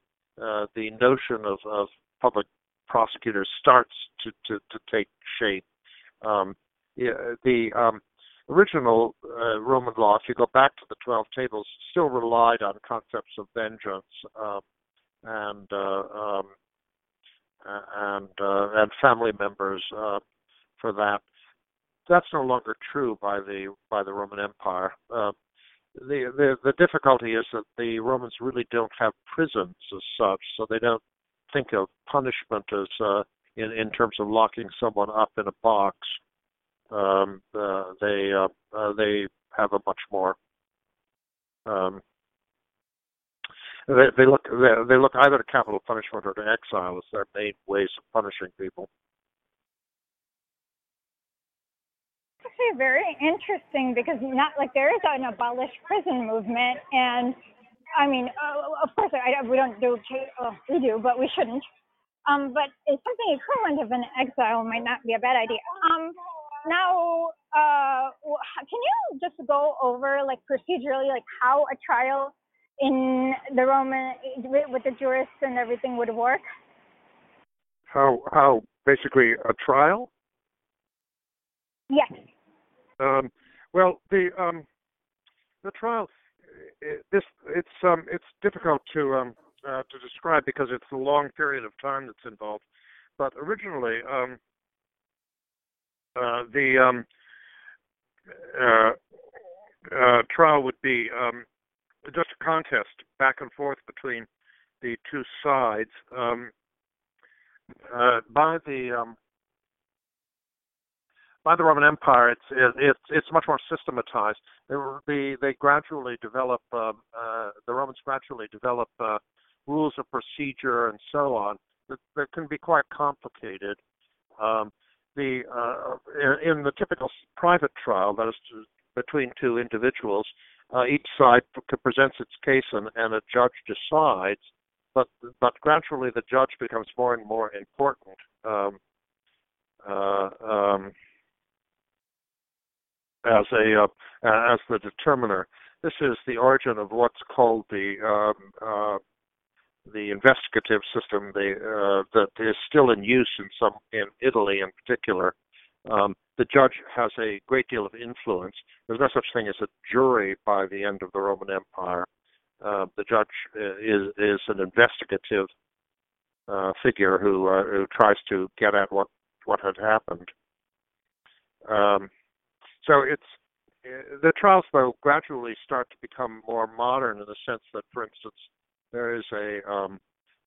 uh, the notion of, of public prosecutors starts to, to, to take shape. Um, the um, original uh, Roman law, if you go back to the Twelve Tables, still relied on concepts of vengeance um, and uh, um, uh, and uh, and family members uh, for that. That's no longer true by the by the Roman Empire. Uh, the, the the difficulty is that the Romans really don't have prisons as such, so they don't think of punishment as uh, in in terms of locking someone up in a box. Um, uh, they uh, uh, they have a much more um, they, they look they, they look either to capital punishment or to exile as their main ways of punishing people. Actually, very interesting, because not like there is an abolished prison movement, and I mean, uh, of course, I, we don't do uh, we do, but we shouldn't. Um, but it's something equivalent of an exile might not be a bad idea. Um. Now, uh, can you just go over, like, procedurally, like how a trial in the Roman with the jurists and everything would work? How how basically a trial? Yes. Um, well, the um, the trial it, this it's um, it's difficult to um, uh, to describe because it's a long period of time that's involved. But originally. Um, Uh, the um, uh, uh, trial would be um, just a contest back and forth between the two sides um, uh, by the um, by the Roman Empire. It's it, it's it's much more systematized. There be, they gradually develop um, uh, the Romans gradually develop uh, rules of procedure and so on that, that can be quite complicated. Um, The, uh, in the typical private trial, that is to, between two individuals, uh, each side presents its case and, and a judge decides, but but gradually the judge becomes more and more important. Um, uh, um, as a uh, as the determiner, this is the origin of what's called the um, uh, the investigative system they, uh, that is still in use in some in Italy in particular. Um, the judge has a great deal of influence. There's no such thing as a jury by the end of the Roman Empire. Uh, the judge is is an investigative uh, figure who uh, who tries to get at what what had happened. Um, so it's the trials though gradually start to become more modern in the sense that, for instance, There is a um,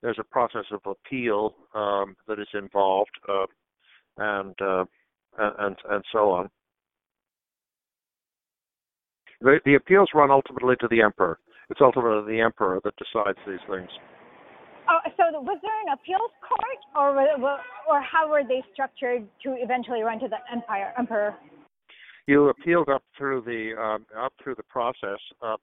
there's a process of appeal um, that is involved, uh, and uh, and and so on. The, the appeals run ultimately to the emperor. It's ultimately the emperor that decides these things. Oh, so was there an appeals court, or or how were they structured to eventually run to the empire emperor? You appealed up through the um, up through the process. Uh,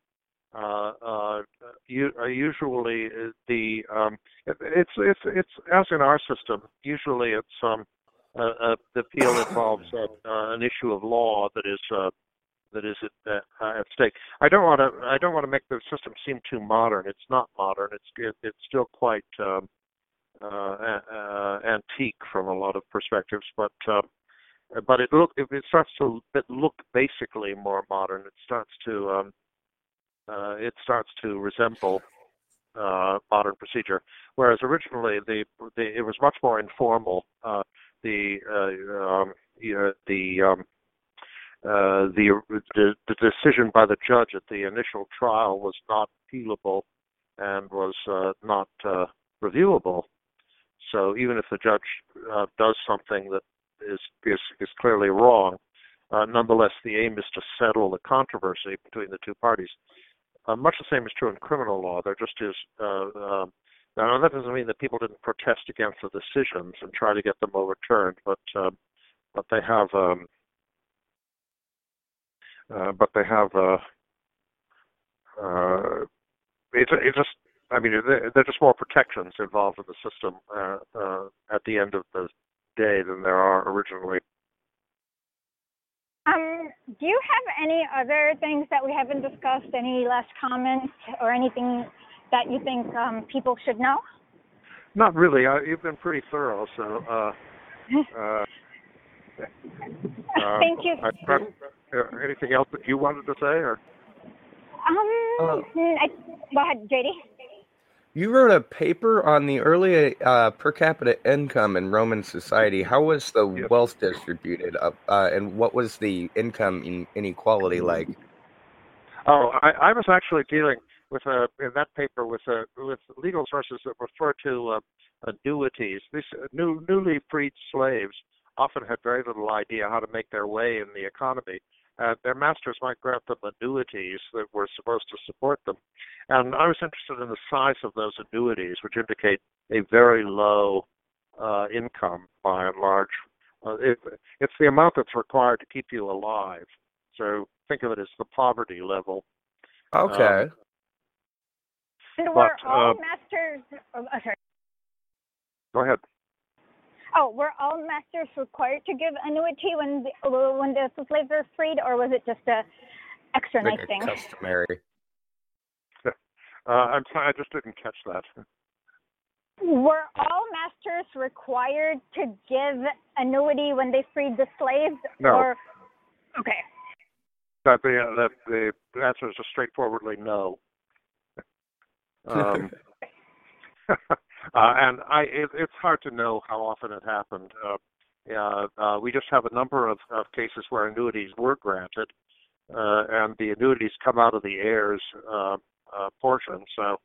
Uh, uh, you, uh, usually the um, it, it's it's it's as in our system. Usually, it's um, uh, uh, the appeal involves uh, uh, an issue of law that is uh, that is at, uh, at stake. I don't want to I don't want to make the system seem too modern. It's not modern. It's it, it's still quite um, uh, uh, antique from a lot of perspectives, but. Uh, but it look it starts to look basically more modern. It starts to um, Uh, it starts to resemble uh, modern procedure, whereas originally the, the it was much more informal. Uh, the uh, um, you know, the, um, uh, the the the decision by the judge at the initial trial was not appealable and was uh, not uh, reviewable. So even if the judge uh, does something that is is, is clearly wrong, uh, nonetheless the aim is to settle the controversy between the two parties. Uh, much the same is true in criminal law. There just is. Uh, uh, now that doesn't mean that people didn't protest against the decisions and try to get them overturned, but uh, but they have um, uh, but they have uh, uh, it, it just. I mean, there are just more protections involved in the system uh, uh, at the end of the day than there are originally. Um, do you have any other things that we haven't discussed, any last comments or anything that you think um, people should know? Not really. I, you've been pretty thorough, so... Uh, uh, uh, Thank you. I, I, uh, anything else that you wanted to say? Or? Um, uh, I, go ahead, J D. You wrote a paper on the early uh, per capita income in Roman society. How was the yep. wealth distributed up, uh, and what was the income inequality like? Oh, I, I was actually dealing with a in that paper with a with legal sources that refer to uh, annuities. These new, newly freed slaves often had very little idea how to make their way in the economy. Uh, their masters might grant them annuities that were supposed to support them. And I was interested in the size of those annuities, which indicate a very low uh, income by and large. Uh, it, it's the amount that's required to keep you alive. So think of it as the poverty level. Okay. Um, so were but, all uh, masters... Oh, sorry. Go ahead. Oh, were all masters required to give annuity when the, when the slaves were freed, or was it just a extra nice thing? Customary. Uh, I'm sorry, I just didn't catch that. Were all masters required to give annuity when they freed the slaves? No. Or... Okay. That the, the the answer is just straightforwardly no. Um, Uh, and I, it, it's hard to know how often it happened. Uh, uh, uh, we just have a number of, of cases where annuities were granted, uh, and the annuities come out of the heirs' uh, uh, portion, so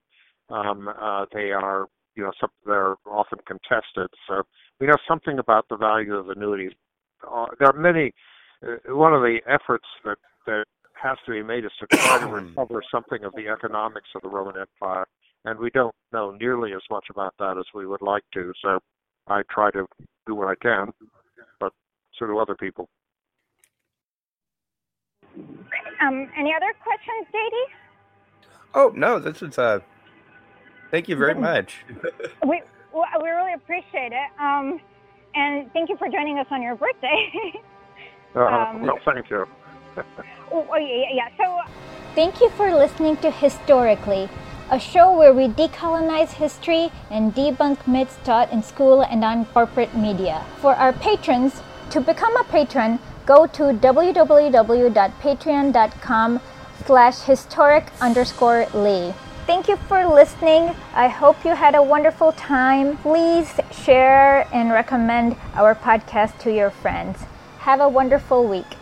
um, uh, they are, you know, some, they're often contested. So we know something about the value of annuities. Uh, there are many. Uh, one of the efforts that, that has to be made is to try to recover something of the economics of the Roman Empire. And we don't know nearly as much about that as we would like to, so I try to do what I can, but so do other people. Um, any other questions, J D? Oh, no, this is, uh, thank you very much. we we really appreciate it, um, and thank you for joining us on your birthday. um, uh, well, thank you. oh, oh, yeah, yeah, so... Thank you for listening to Historically, a show where we decolonize history and debunk myths taught in school and on corporate media. For our patrons, to become a patron, go to www.patreon.com slash historic underscore Lee. Thank you for listening. I hope you had a wonderful time. Please share and recommend our podcast to your friends. Have a wonderful week.